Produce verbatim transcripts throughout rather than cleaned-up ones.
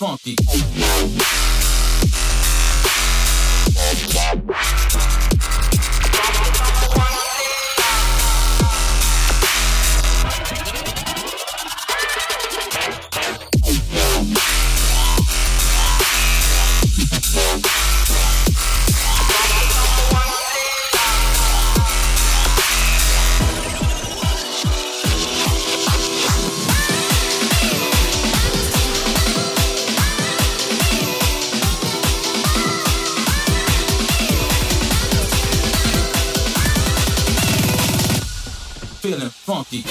funky. Feeling funky.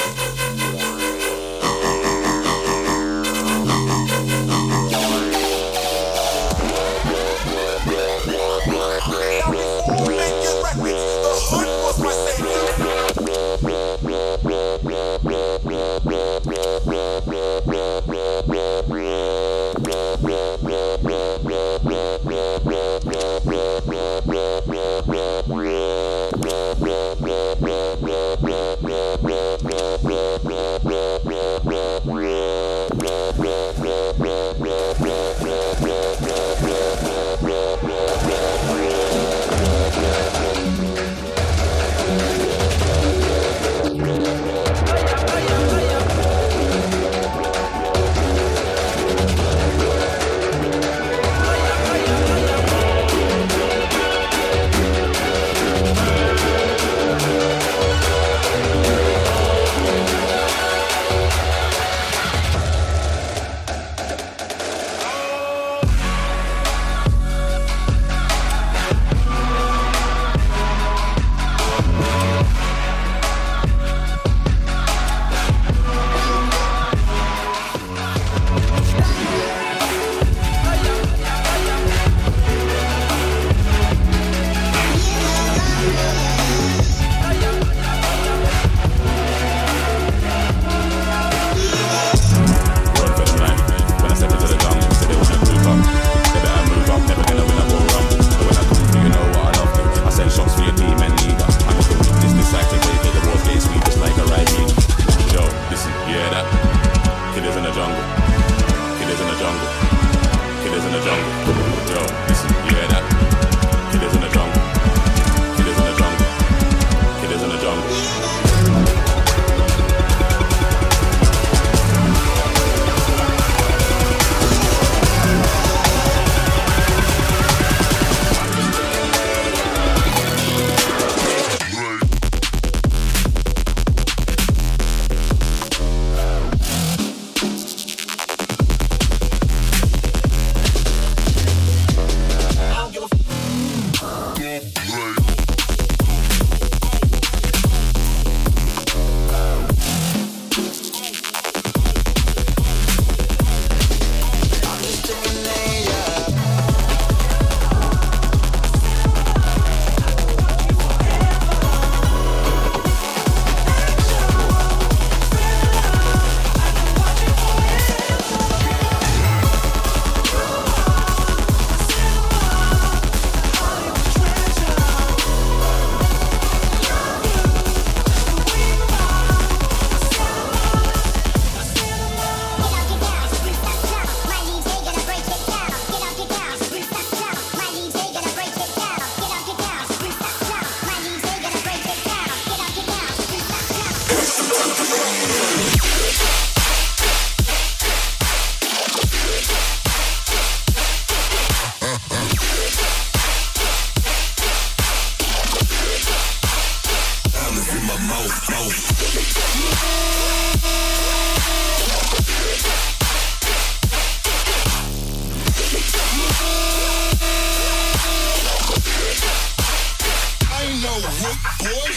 Boy.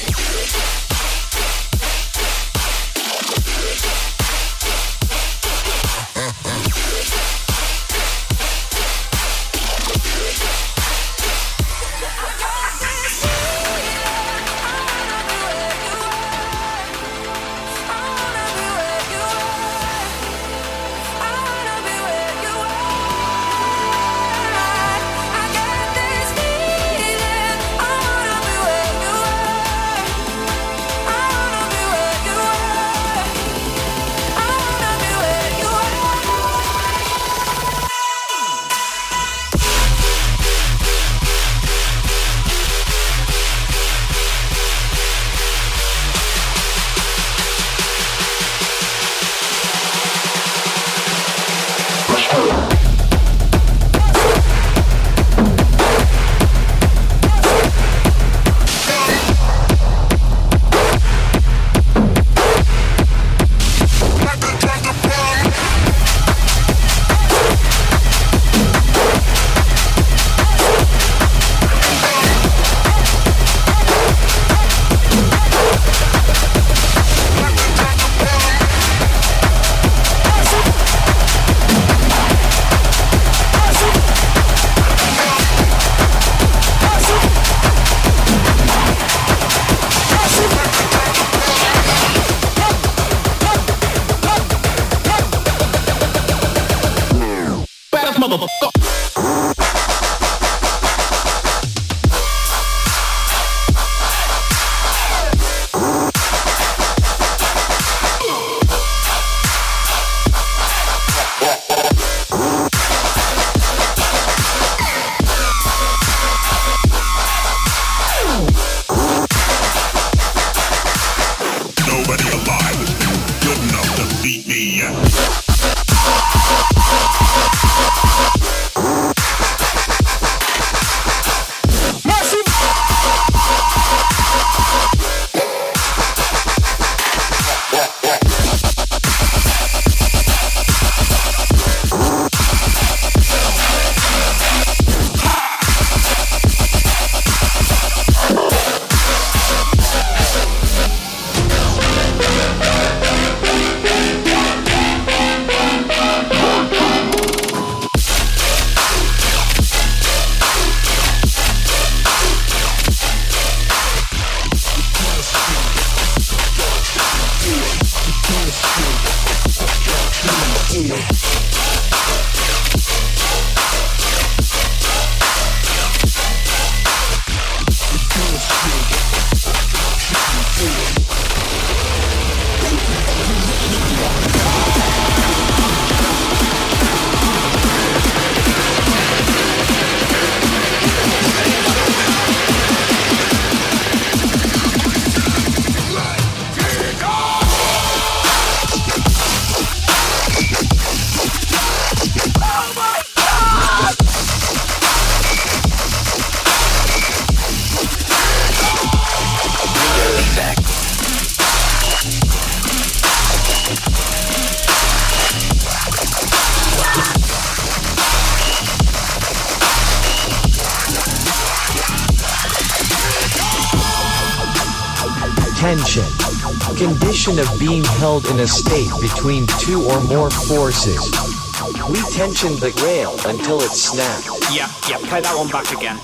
Tension, condition of being held in a state between two or more forces. We tensioned the rail until it snapped. Yeah, yeah, play that one back again.